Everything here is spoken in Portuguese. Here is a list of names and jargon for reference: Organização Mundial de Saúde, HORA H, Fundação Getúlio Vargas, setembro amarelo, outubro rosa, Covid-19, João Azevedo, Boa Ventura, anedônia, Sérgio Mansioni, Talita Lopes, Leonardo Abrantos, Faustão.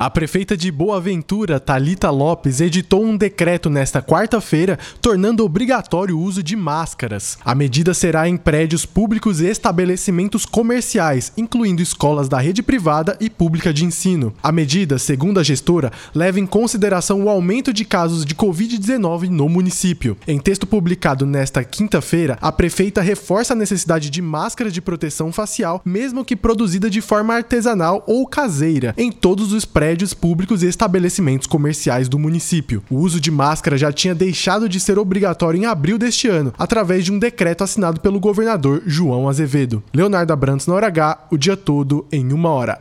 A prefeita de Boa Ventura, Talita Lopes, editou um decreto nesta quarta-feira tornando obrigatório o uso de máscaras. A medida será em prédios públicos e estabelecimentos comerciais, incluindo escolas da rede privada e pública de ensino. A medida, segundo a gestora, leva em consideração o aumento de casos de Covid-19 no município. Em texto publicado nesta quinta-feira, a prefeita reforça a necessidade de máscara de proteção facial, mesmo que produzida de forma artesanal ou caseira, em todos os prédios públicos e estabelecimentos comerciais do município. O uso de máscara já tinha deixado de ser obrigatório em abril deste ano, através de um decreto assinado pelo governador João Azevedo. Leonardo Abrantos na Hora H, o dia todo em uma hora.